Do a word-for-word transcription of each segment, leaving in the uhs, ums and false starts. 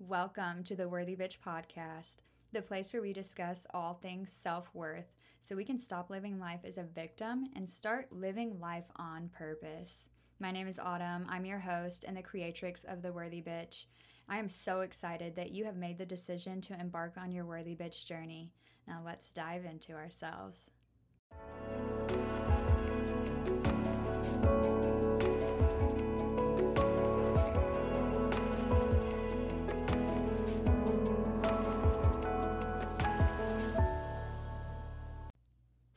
Welcome to the Worthy Bitch Podcast, the place where we discuss all things self-worth so we can stop living life as a victim and start living life on purpose. My name is Autumn. I'm your host and the creatrix of the Worthy Bitch. I am so excited that you have made the decision to embark on your Worthy Bitch journey. Now let's dive into ourselves.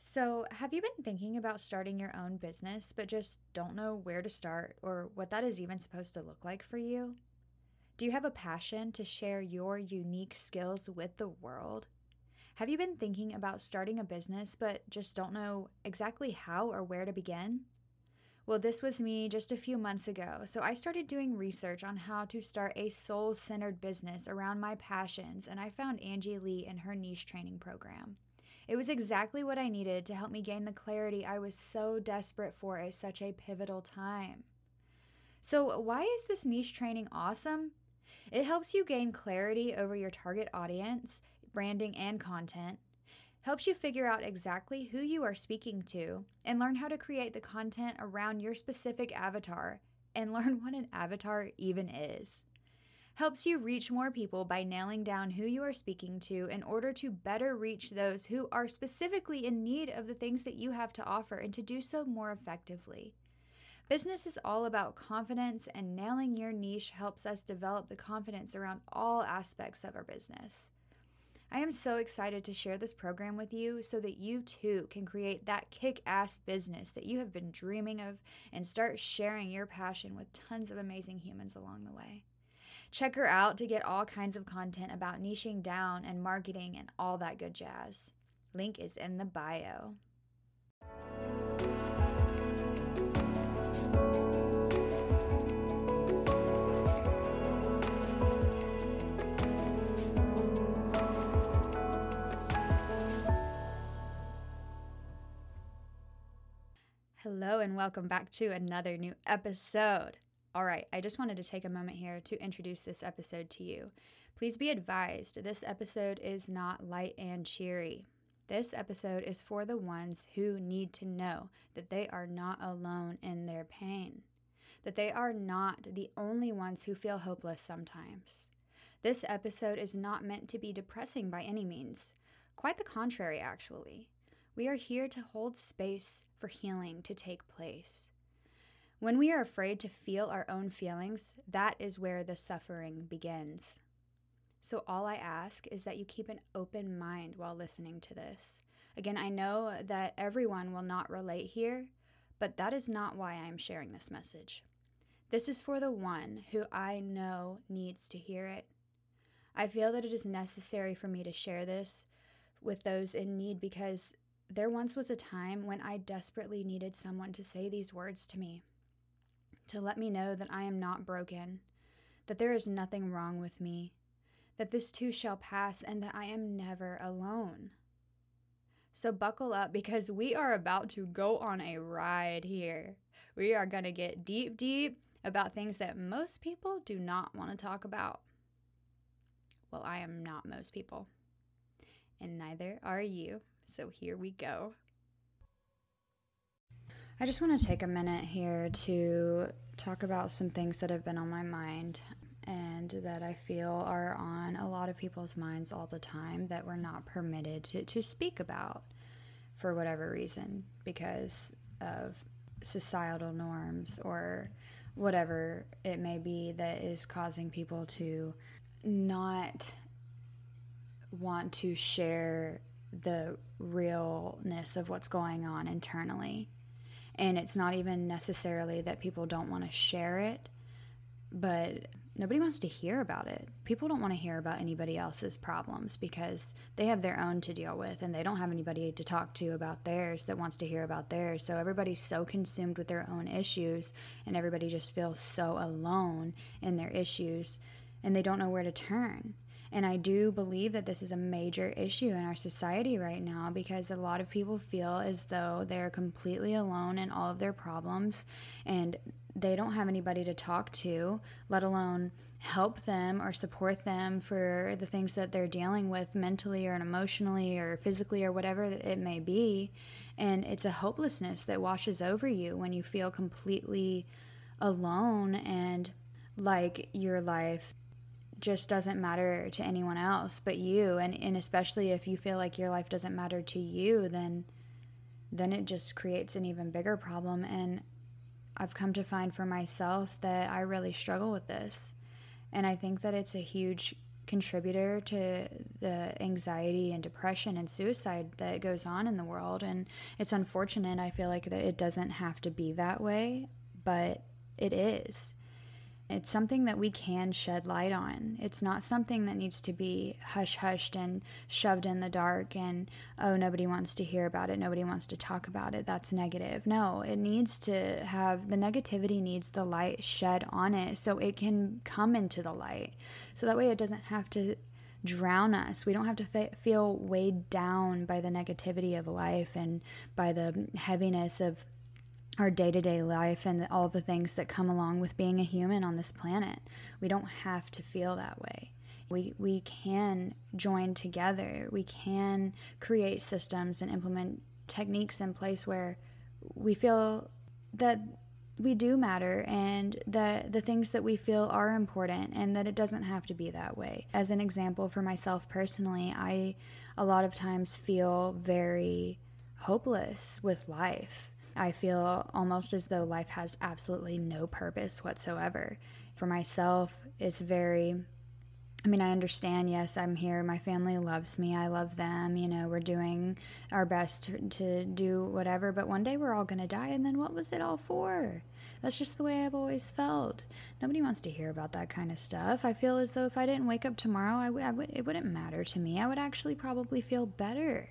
So, have you been thinking about starting your own business, but just don't know where to start or what that is even supposed to look like for you? Do you have a passion to share your unique skills with the world? Have you been thinking about starting a business, but just don't know exactly how or where to begin? Well, this was me just a few months ago, so I started doing research on how to start a soul-centered business around my passions, and I found Angie Lee and her niche training program. It was exactly what I needed to help me gain the clarity I was so desperate for at such a pivotal time. So, why is this niche training awesome? It helps you gain clarity over your target audience, branding, and content, helps you figure out exactly who you are speaking to, and learn how to create the content around your specific avatar, and learn what an avatar even is. Helps you reach more people by nailing down who you are speaking to in order to better reach those who are specifically in need of the things that you have to offer and to do so more effectively. Business is all about confidence, and nailing your niche helps us develop the confidence around all aspects of our business. I am so excited to share this program with you so that you too can create that kick-ass business that you have been dreaming of and start sharing your passion with tons of amazing humans along the way. Check her out to get all kinds of content about niching down and marketing and all that good jazz. Link is in the bio. Hello and welcome back to another new episode. All right, I just wanted to take a moment here to introduce this episode to you. Please be advised, this episode is not light and cheery. This episode is for the ones who need to know that they are not alone in their pain, that they are not the only ones who feel hopeless sometimes. This episode is not meant to be depressing by any means. Quite the contrary, actually. We are here to hold space for healing to take place. When we are afraid to feel our own feelings, that is where the suffering begins. So all I ask is that you keep an open mind while listening to this. Again, I know that everyone will not relate here, but that is not why I am sharing this message. This is for the one who I know needs to hear it. I feel that it is necessary for me to share this with those in need because there once was a time when I desperately needed someone to say these words to me, to let me know that I am not broken, that there is nothing wrong with me, that this too shall pass, and that I am never alone. So buckle up because we are about to go on a ride here. We are going to get deep, deep about things that most people do not want to talk about. Well, I am not most people, and neither are you. So here we go. I just want to take a minute here to talk about some things that have been on my mind and that I feel are on a lot of people's minds all the time that we're not permitted to, to speak about for whatever reason, because of societal norms or whatever it may be that is causing people to not want to share the realness of what's going on internally. And it's not even necessarily that people don't want to share it, but nobody wants to hear about it. People don't want to hear about anybody else's problems because they have their own to deal with and they don't have anybody to talk to about theirs that wants to hear about theirs. So everybody's so consumed with their own issues and everybody just feels so alone in their issues and they don't know where to turn. And I do believe that this is a major issue in our society right now, because a lot of people feel as though they're completely alone in all of their problems and they don't have anybody to talk to, let alone help them or support them for the things that they're dealing with mentally or emotionally or physically or whatever it may be. And it's a hopelessness that washes over you when you feel completely alone and like your life just doesn't matter to anyone else but you. And, and especially if you feel like your life doesn't matter to you, then then it just creates an even bigger problem. And I've come to find for myself that I really struggle with this. And I think that it's a huge contributor to the anxiety and depression and suicide that goes on in the world. And it's unfortunate. I feel like that it doesn't have to be that way, but it is. It's something that we can shed light on. It's not something that needs to be hush-hushed and shoved in the dark and, oh, nobody wants to hear about it. Nobody wants to talk about it. That's negative. No, it needs to have, the negativity needs the light shed on it so it can come into the light. So that way it doesn't have to drown us. We don't have to fe- feel weighed down by the negativity of life and by the heaviness of our day-to-day life and all the things that come along with being a human on this planet. We don't have to feel that way. We we can join together. We can create systems and implement techniques in place where we feel that we do matter and that the things that we feel are important and that it doesn't have to be that way. As an example, for myself personally, I a lot of times feel very hopeless with life. I feel almost as though life has absolutely no purpose whatsoever. For myself, it's very, I mean, I understand, yes, I'm here, my family loves me, I love them, you know, we're doing our best to, to do whatever, but one day we're all going to die, and then what was it all for? That's just the way I've always felt. Nobody wants to hear about that kind of stuff. I feel as though if I didn't wake up tomorrow, I w- I w- it wouldn't matter to me. I would actually probably feel better.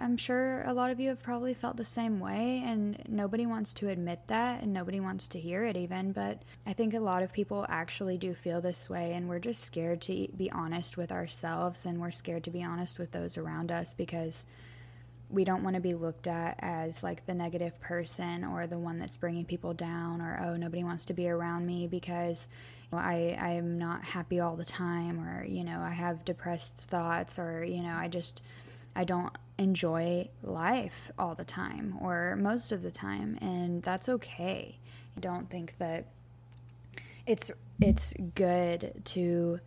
I'm sure a lot of you have probably felt the same way, and nobody wants to admit that, and nobody wants to hear it even, but I think a lot of people actually do feel this way, and we're just scared to be honest with ourselves, and we're scared to be honest with those around us because we don't want to be looked at as like the negative person or the one that's bringing people down, or, oh, nobody wants to be around me because I, I'm not happy all the time, or, you know, I have depressed thoughts, or, you know, I just, I don't enjoy life all the time or most of the time, and that's okay. I don't think that it's it's good to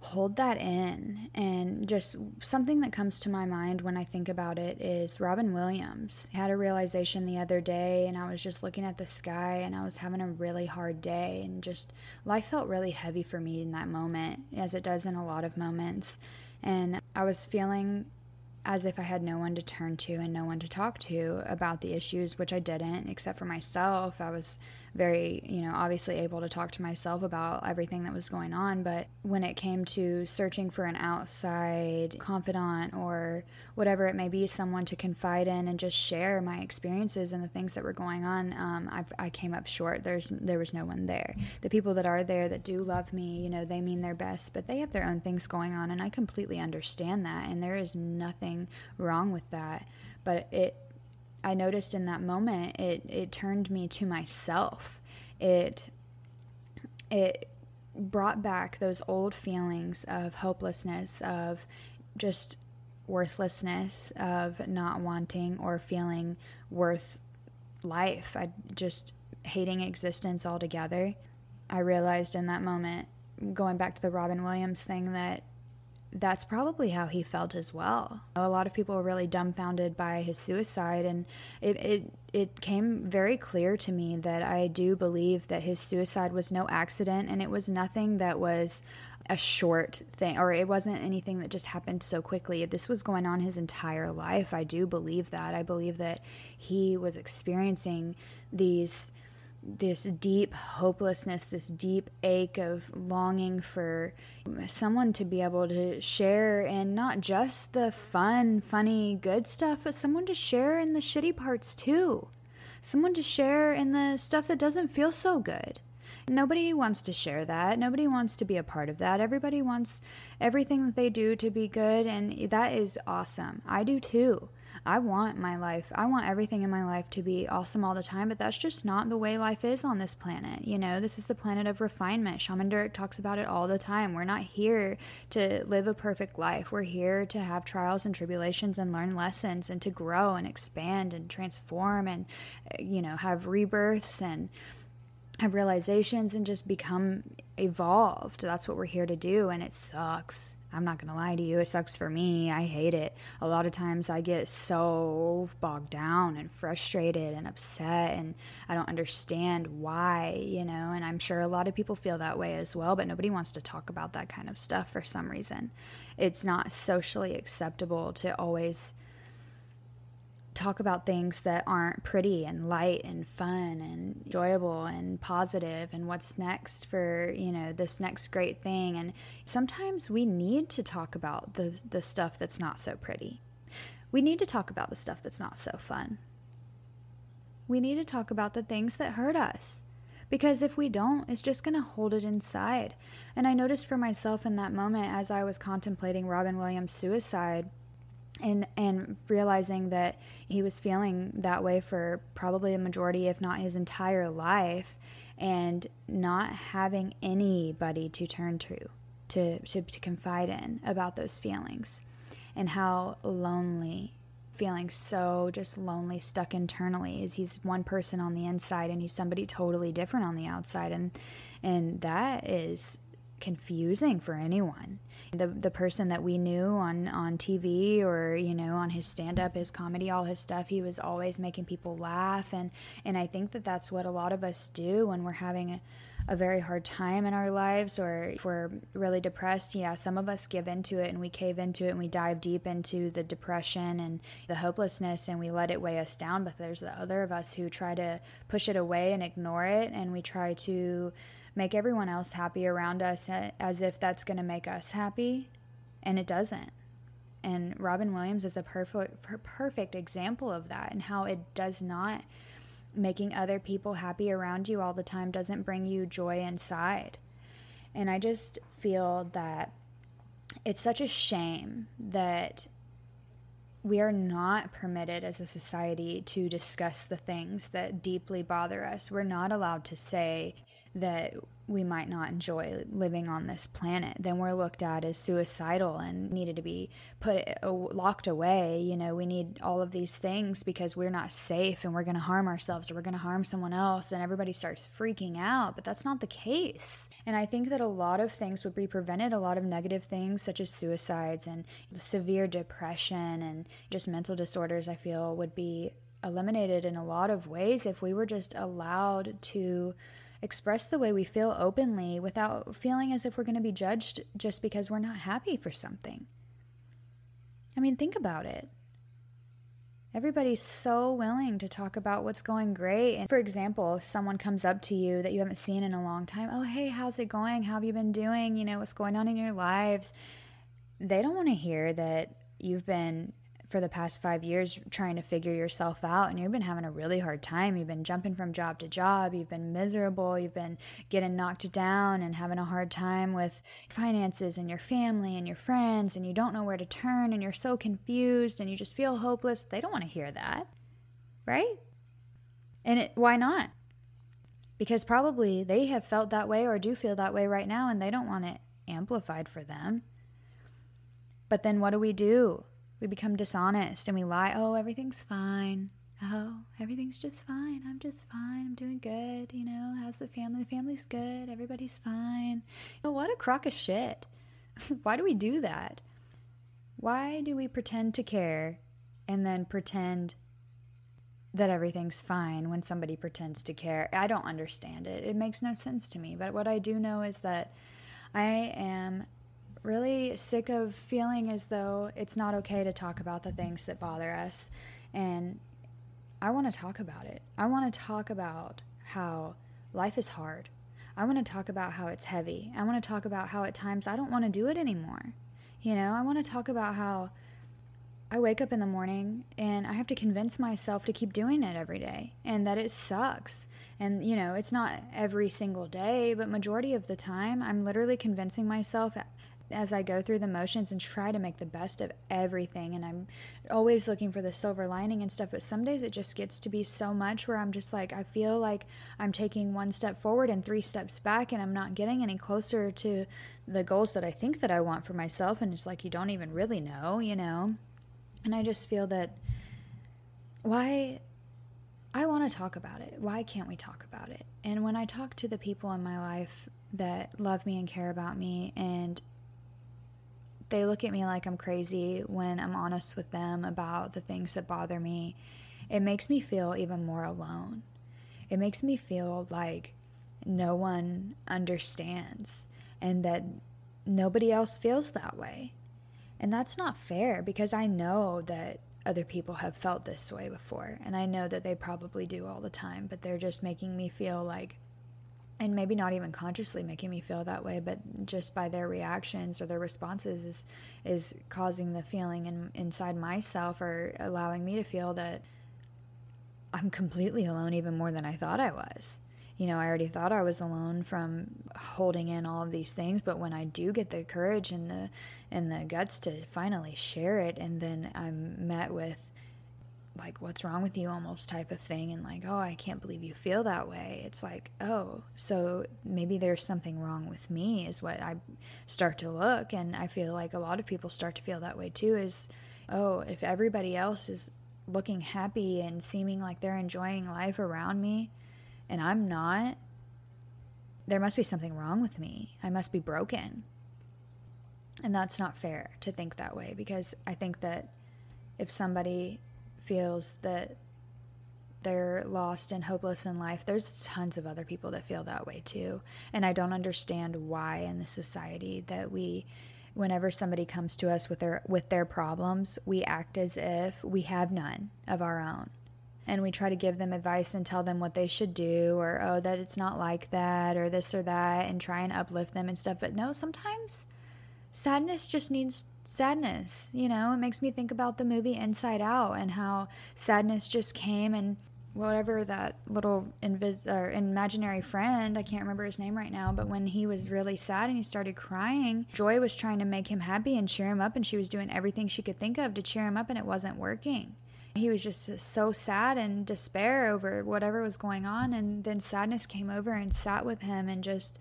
hold that in. And just something that comes to my mind when I think about it is Robin Williams. I had a realization the other day, and I was just looking at the sky, and I was having a really hard day, and just life felt really heavy for me in that moment, as it does in a lot of moments. And I was feeling as if I had no one to turn to and no one to talk to about the issues, which I didn't, except for myself. I was very, you know, obviously able to talk to myself about everything that was going on. But when it came to searching for an outside confidant or whatever it may be, someone to confide in and just share my experiences and the things that were going on, um, I've, I came up short. There's there was no one there. The people that are there that do love me, you know, they mean their best, but they have their own things going on, and I completely understand that. And there is nothing wrong with that, but it I noticed in that moment it it turned me to myself. It it brought back those old feelings of hopelessness, of just worthlessness, of not wanting or feeling worth life, I just hating existence altogether. I realized in that moment, going back to the Robin Williams thing, that that's probably how he felt as well. A lot of people were really dumbfounded by his suicide, and it, it it came very clear to me that I do believe that his suicide was no accident, and it was nothing that was a short thing, or it wasn't anything that just happened so quickly. This was going on his entire life. I do believe that. I believe that he was experiencing these this deep hopelessness, this deep ache of longing for someone to be able to share, and not just the fun, funny, good stuff, but someone to share in the shitty parts too. Someone to share in the stuff that doesn't feel so good. nobody wants to share that. Nobody wants to be a part of that. Everybody wants everything that they do to be good, and that is awesome. I do too. I want my life. I want everything in my life to be awesome all the time, but that's just not the way life is on this planet. You know, this is the planet of refinement. Shaman Durek talks about it all the time. We're not here to live a perfect life. We're here to have trials and tribulations and learn lessons and to grow and expand and transform and, you know, have rebirths and have realizations and just become evolved. That's what we're here to do, and it sucks. I'm not going to lie to you. It sucks for me. I hate it. A lot of times I get so bogged down and frustrated and upset, and I don't understand why, you know, and I'm sure a lot of people feel that way as well, but nobody wants to talk about that kind of stuff for some reason. It's not socially acceptable to always talk about things that aren't pretty and light and fun and enjoyable and positive and what's next for, you know, this next great thing. And sometimes we need to talk about the the stuff that's not so pretty. We need to talk about the stuff that's not so fun. We need to talk about the things that hurt us, because if we don't, it's just going to hold it inside. And I noticed for myself in that moment, as I was contemplating Robin Williams' suicide, And and realizing that he was feeling that way for probably a majority, if not his entire life, and not having anybody to turn to, to, to, to confide in about those feelings, and how lonely, feeling so just lonely, stuck internally, is he's one person on the inside and he's somebody totally different on the outside. And, and that is confusing for anyone. The the person that we knew on, on T V, or, you know, on his stand-up, his comedy, all his stuff, he was always making people laugh. And, and I think that that's what a lot of us do when we're having a, a very hard time in our lives, or if we're really depressed. Yeah, some of us give into it and we cave into it and we dive deep into the depression and the hopelessness and we let it weigh us down. But there's the other of us who try to push it away and ignore it, and we try to make everyone else happy around us as if that's going to make us happy, and it doesn't. And Robin Williams is a perfect perfect example of that, and how it does not, making other people happy around you all the time doesn't bring you joy inside. And I just feel that it's such a shame that we are not permitted as a society to discuss the things that deeply bother us. We're not allowed to say that we might not enjoy living on this planet. Then we're looked at as suicidal and needed to be put locked away. You know, we need all of these things because we're not safe and we're going to harm ourselves, or we're going to harm someone else, and everybody starts freaking out. But that's not the case. And I think that a lot of things would be prevented, a lot of negative things such as suicides and severe depression and just mental disorders, I feel, would be eliminated in a lot of ways if we were just allowed to express the way we feel openly, without feeling as if we're going to be judged just because we're not happy for something. I mean, think about it. Everybody's so willing to talk about what's going great. And for example, if someone comes up to you that you haven't seen in a long time, oh, hey, how's it going? How have you been doing? You know, what's going on in your lives? They don't want to hear that you've been, for the past five years, trying to figure yourself out, and you've been having a really hard time. You've been jumping from job to job. You've been miserable. You've been getting knocked down and having a hard time with finances and your family and your friends, and you don't know where to turn, and you're so confused, and you just feel hopeless. They don't want to hear that, right? And it, why not? Because probably they have felt that way or do feel that way right now, and they don't want it amplified for them. But then what do we do? We become dishonest and we lie. Oh, everything's fine. Oh, everything's just fine. I'm just fine. I'm doing good. You know, how's the family? The family's good. Everybody's fine. You know, what a crock of shit. Why do we do that? Why do we pretend to care and then pretend that everything's fine when somebody pretends to care? I don't understand it. It makes no sense to me. But what I do know is that I am really sick of feeling as though it's not okay to talk about the things that bother us, and I want to talk about it. I want to talk about how life is hard. I want to talk about how it's heavy. I want to talk about how at times I don't want to do it anymore. You know, I want to talk about how I wake up in the morning and I have to convince myself to keep doing it every day and that it sucks. And, you know, it's not every single day, but majority of the time I'm literally convincing myself as I go through the motions and try to make the best of everything. And I'm always looking for the silver lining and stuff. But some days it just gets to be so much where I'm just like, I feel like I'm taking one step forward and three steps back, and I'm not getting any closer to the goals that I think that I want for myself. And it's like, you don't even really know, you know? And I just feel that why I want to talk about it. Why can't we talk about it? And when I talk to the people in my life that love me and care about me, and they look at me like I'm crazy when I'm honest with them about the things that bother me, it makes me feel even more alone. It makes me feel like no one understands and that nobody else feels that way. And that's not fair, because I know that other people have felt this way before, and I know that they probably do all the time, but they're just making me feel like, and maybe not even consciously making me feel that way, but just by their reactions or their responses is is causing the feeling in, inside myself, or allowing me to feel that I'm completely alone, even more than I thought I was. You know, I already thought I was alone from holding in all of these things, but when I do get the courage and the and the guts to finally share it, and then I'm met with, like, what's wrong with you almost type of thing, and like, oh, I can't believe you feel that way. It's like, oh, so maybe there's something wrong with me is what I start to look, and I feel like a lot of people start to feel that way too, is, oh, if everybody else is looking happy and seeming like they're enjoying life around me, and I'm not, there must be something wrong with me. I must be broken. And that's not fair to think that way, because I think that if somebody feels that they're lost and hopeless in life, there's tons of other people that feel that way too. And I don't understand why in the society that we, whenever somebody comes to us with their with their problems, we act as if we have none of our own. And we try to give them advice and tell them what they should do, or, oh, that it's not like that, or this or that, and try and uplift them and stuff. But no, sometimes sadness just needs sadness. You know, it makes me think about the movie Inside Out and how sadness just came, and whatever that little invis- or imaginary friend, I can't remember his name right now, but when he was really sad and he started crying, Joy was trying to make him happy and cheer him up, and she was doing everything she could think of to cheer him up, and it wasn't working. He was just so sad and despair over whatever was going on, and then sadness came over and sat with him and just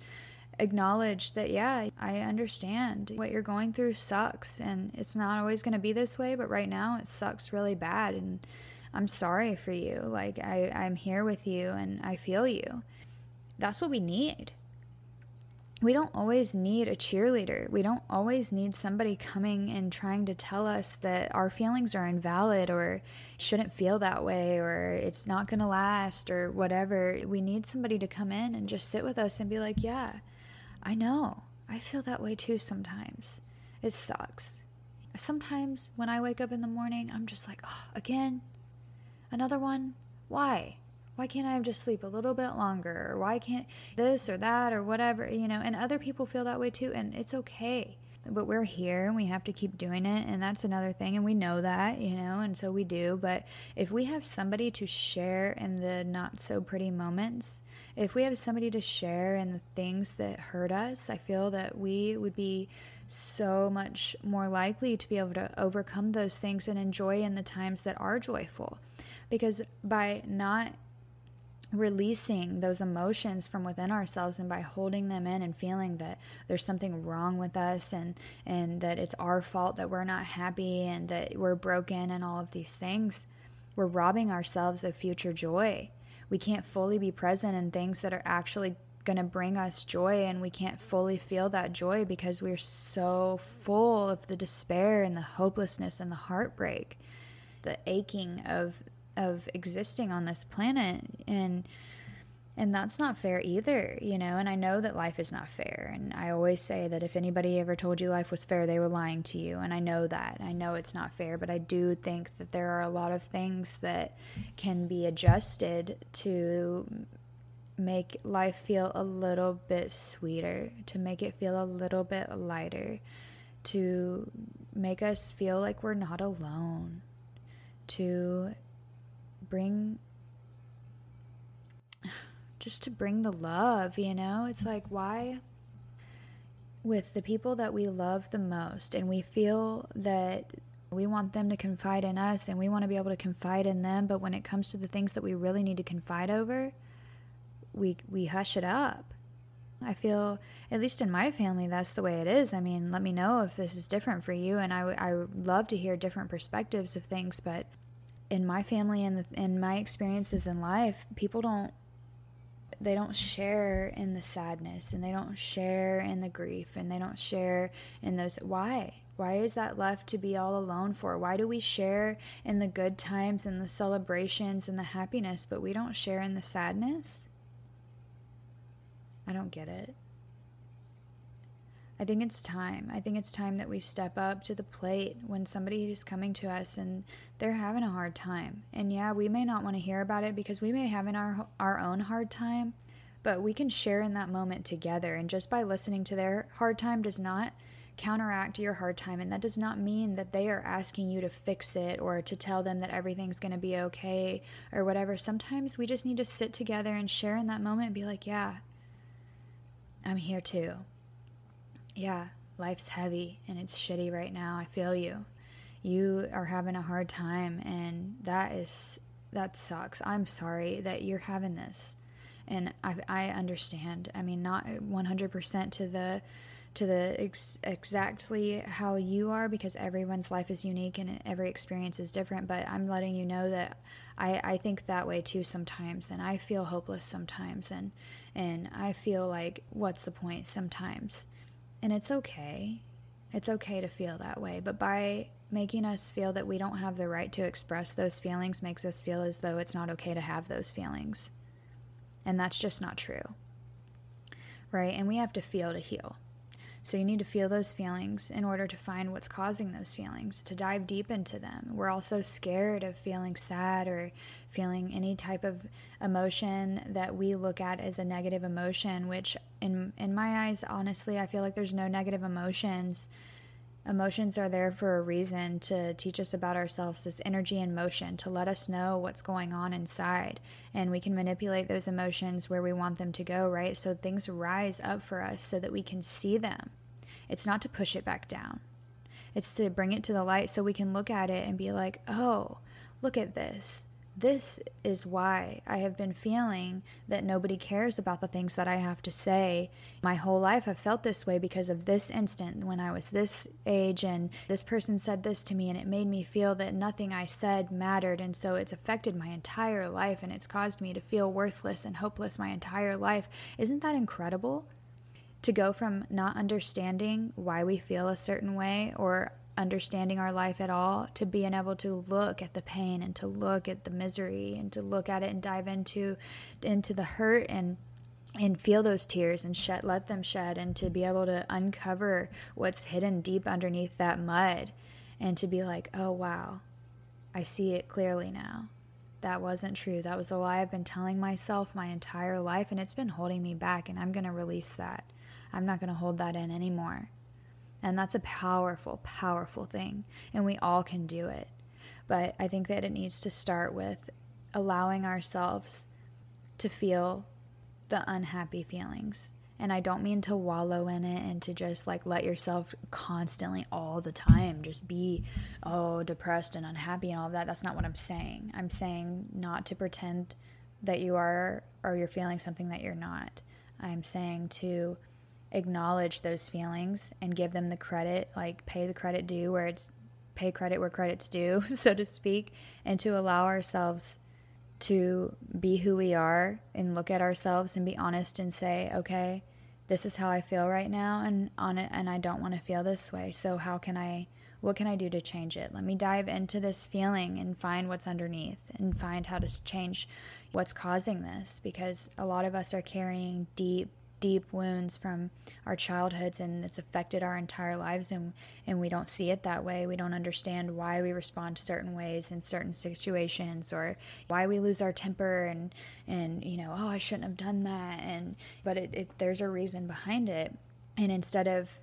acknowledged that, yeah, I understand. What you're going through sucks, and it's not always going to be this way, but right now it sucks really bad, and I'm sorry for you. Like, I, I'm here with you, and I feel you. That's what we need. We don't always need a cheerleader. We don't always need somebody coming and trying to tell us that our feelings are invalid, or shouldn't feel that way, or it's not going to last, or whatever. We need somebody to come in and just sit with us and be like, yeah, I know. I feel that way too sometimes. It sucks. Sometimes when I wake up in the morning, I'm just like, oh, again, another one? Why? Why can't I just sleep a little bit longer? Or why can't this or that or whatever, you know? And other people feel that way too, and it's okay. But we're here, and we have to keep doing it, and that's another thing, and we know that, you know, and so we do. But if we have somebody to share in the not-so-pretty moments, if we have somebody to share in the things that hurt us, I feel that we would be so much more likely to be able to overcome those things and enjoy in the times that are joyful. Because by not releasing those emotions from within ourselves, and by holding them in and feeling that there's something wrong with us, and and that it's our fault that we're not happy and that we're broken and all of these things, we're robbing ourselves of future joy. We can't fully be present in things that are actually going to bring us joy, and we can't fully feel that joy because we're so full of the despair and the hopelessness and the heartbreak, the aching of of existing on this planet, and and that's not fair either, you know. And I know that life is not fair, and I always say that if anybody ever told you life was fair, they were lying to you, and I know that. I know it's not fair, but I do think that there are a lot of things that can be adjusted to make life feel a little bit sweeter, to make it feel a little bit lighter, to make us feel like we're not alone, to bring, just to bring the love, you know? It's like, why with the people that we love the most and we feel that we want them to confide in us and we want to be able to confide in them, but when it comes to the things that we really need to confide over, we we hush it up. I feel, at least in my family, that's the way it is. I mean, let me know if this is different for you, and I, w- I love to hear different perspectives of things, but in my family and in, in my experiences in life, people don't, they don't share in the sadness, and they don't share in the grief, and they don't share in those, why? Why is that left to be all alone for? Why do we share in the good times and the celebrations and the happiness, but we don't share in the sadness? I don't get it. I think it's time. I think it's time that we step up to the plate when somebody is coming to us and they're having a hard time. And yeah, we may not want to hear about it because we may have in our, our own hard time, but we can share in that moment together. And just by listening to their hard time does not counteract your hard time. And that does not mean that they are asking you to fix it or to tell them that everything's going to be okay or whatever. Sometimes we just need to sit together and share in that moment and be like, yeah, I'm here too. Yeah, life's heavy and it's shitty right now. I feel you. You are having a hard time and that is that sucks. I'm sorry that you're having this. And I I understand. I mean, not one hundred percent to the to the ex- exactly how you are, because everyone's life is unique and every experience is different, but I'm letting you know that I, I think that way too sometimes, and I feel hopeless sometimes, and and I feel like, what's the point sometimes? And it's okay. It's okay to feel that way, but by making us feel that we don't have the right to express those feelings makes us feel as though it's not okay to have those feelings, and that's just not true, right? And we have to feel to heal. So you need to feel those feelings in order to find what's causing those feelings, to dive deep into them. We're all so scared of feeling sad or feeling any type of emotion that we look at as a negative emotion, which in in my eyes, honestly, I feel like there's no negative emotions. Emotions are there for a reason, to teach us about ourselves, this energy and motion, to let us know what's going on inside. And we can manipulate those emotions where we want them to go, right? So things rise up for us so that we can see them. It's not to push it back down. It's to bring it to the light so we can look at it and be like, oh, look at this. This is why I have been feeling that nobody cares about the things that I have to say. My whole life I've felt this way because of this instant when I was this age and this person said this to me and it made me feel that nothing I said mattered, and so it's affected my entire life and it's caused me to feel worthless and hopeless my entire life. Isn't that incredible? To go from not understanding why we feel a certain way or understanding our life at all, to being able to look at the pain and to look at the misery and to look at it and dive into into the hurt and and feel those tears and shed, let them shed, and to be able to uncover what's hidden deep underneath that mud and to be like, oh wow, I see it clearly now. That wasn't true. That was a lie I've been telling myself my entire life and it's been holding me back, and I'm going to release that. I'm not going to hold that in anymore. And that's a powerful, powerful thing. And we all can do it. But I think that it needs to start with allowing ourselves to feel the unhappy feelings. And I don't mean to wallow in it and to just like let yourself constantly all the time just be, oh, depressed and unhappy and all of that. That's not what I'm saying. I'm saying not to pretend that you are or you're feeling something that you're not. I'm saying to acknowledge those feelings and give them the credit, like pay the credit due where it's pay credit where credit's due, so to speak, and to allow ourselves to be who we are and look at ourselves and be honest and say, okay, this is how I feel right now, and on it, and I don't want to feel this way. So how can I? What can I do to change it? Let me dive into this feeling and find what's underneath and find how to change what's causing this, because a lot of us are carrying deep. deep wounds from our childhoods, and it's affected our entire lives, and and we don't see it that way. We don't understand why we respond certain ways in certain situations, or why we lose our temper and and you know, oh, I shouldn't have done that, and but it, it, there's a reason behind it. And instead of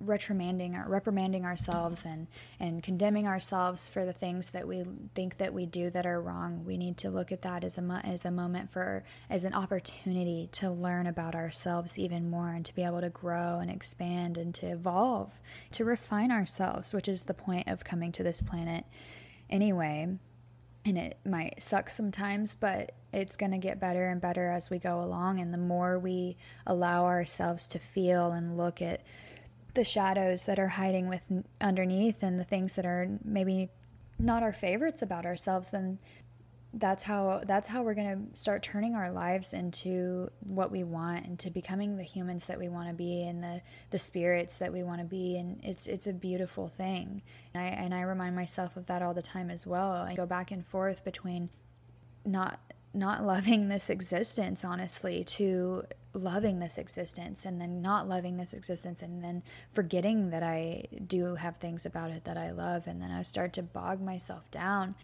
reprimanding or reprimanding ourselves and, and condemning ourselves for the things that we think that we do that are wrong. We need to look at that as a mo- as a moment for, as an opportunity to learn about ourselves even more and to be able to grow and expand and to evolve, to refine ourselves, which is the point of coming to this planet anyway. And it might suck sometimes, but it's going to get better and better as we go along. And the more we allow ourselves to feel and look at the shadows that are hiding with underneath and the things that are maybe not our favorites about ourselves, then that's how that's how we're going to start turning our lives into what we want and to becoming the humans that we want to be and the, the spirits that we want to be. And it's it's a beautiful thing. And I, and I remind myself of that all the time as well. I go back and forth between not not loving this existence, honestly, to loving this existence, and then not loving this existence, and then forgetting that I do have things about it that I love. And then I start to bog myself down.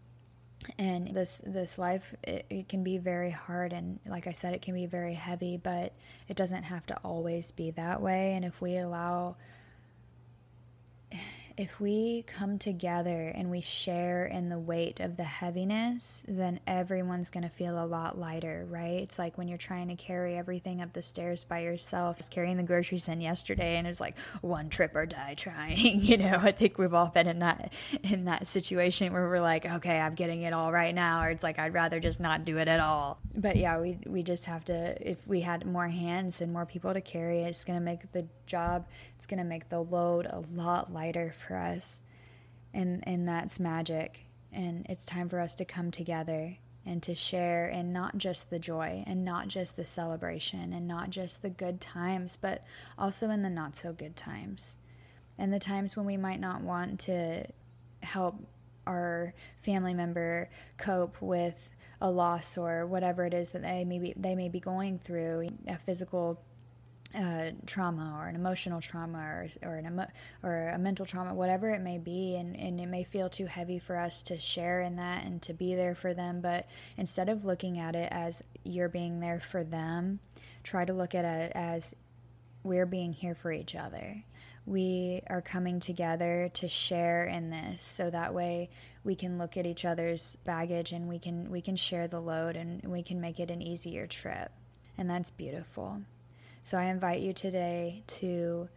And this this life, it, it can be very hard, and like I said, it can be very heavy, but it doesn't have to always be that way. And if we allow, if we come together and we share in the weight of the heaviness, then everyone's going to feel a lot lighter, right? It's like when you're trying to carry everything up the stairs by yourself. I was carrying the groceries in yesterday, and it was like one trip or die trying. You know, I think we've all been in that in that situation where we're like, okay, I'm getting it all right now, or it's like I'd rather just not do it at all. But yeah, we we just have to. If we had more hands and more people to carry it, it's going to make the job, it's going to make the load a lot lighter for us, and and that's magic. And it's time for us to come together and to share, and not just the joy, and not just the celebration, and not just the good times, but also in the not so good times, and the times when we might not want to help our family member cope with a loss or whatever it is that they may be, they may be going through, a physical Uh, trauma or an emotional trauma or or, an emo- or a mental trauma, whatever it may be, and, and it may feel too heavy for us to share in that and to be there for them. But instead of looking at it as you're being there for them, try to look at it as we're being here for each other. We are coming together to share in this, so that way we can look at each other's baggage and we can we can share the load, and we can make it an easier trip. And that's beautiful. So I invite you today to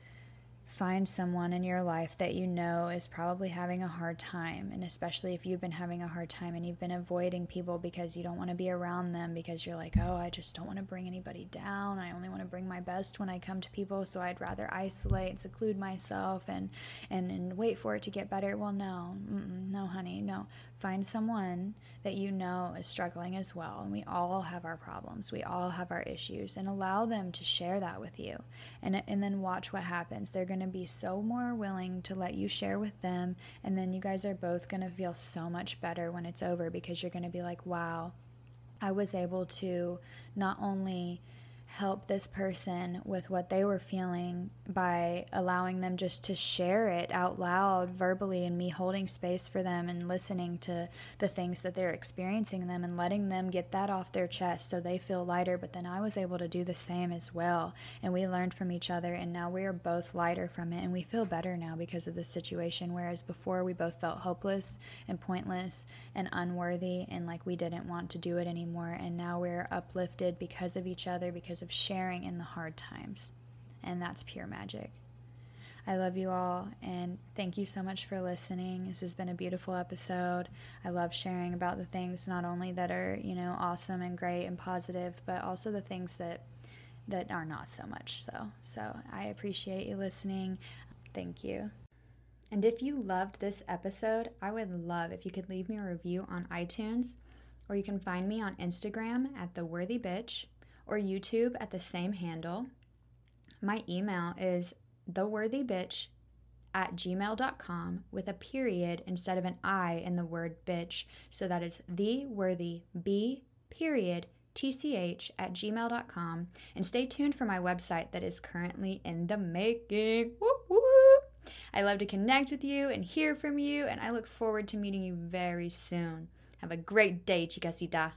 find someone in your life that you know is probably having a hard time, and especially if you've been having a hard time and you've been avoiding people because you don't want to be around them, because you're like, oh, I just don't want to bring anybody down. I only want to bring my best when I come to people, so I'd rather isolate and seclude myself and, and, and wait for it to get better. Well, no, no, honey, no. Find someone that you know is struggling as well, and we all have our problems. We all have our issues, and allow them to share that with you, and, and then watch what happens. They're going to be so more willing to let you share with them, and then you guys are both going to feel so much better when it's over, because you're going to be like, wow, I was able to not only help this person with what they were feeling by allowing them just to share it out loud verbally, and me holding space for them and listening to the things that they're experiencing them and letting them get that off their chest so they feel lighter, but then I was able to do the same as well, and we learned from each other, and now we are both lighter from it, and we feel better now because of this situation, whereas before we both felt hopeless and pointless and unworthy and like we didn't want to do it anymore. And now we're uplifted because of each other, because of sharing in the hard times, and that's pure magic. I love you all, and thank you so much for listening. This has been a beautiful episode. I love sharing about the things not only that are, you know, awesome and great and positive, but also the things that that are not so much so. So I appreciate you listening. Thank you. And if you loved this episode, I would love if you could leave me a review on iTunes, or you can find me on Instagram at The Worthy Bitch, or YouTube at the same handle. My email is theworthybitch at gmail dot com with a period instead of an I in the word bitch, so that it's theworthyb period tch at gmail dot com. And stay tuned for my website that is currently in the making. Whoop, whoop. I love to connect with you and hear from you, and I look forward to meeting you very soon. Have a great day, chicasita.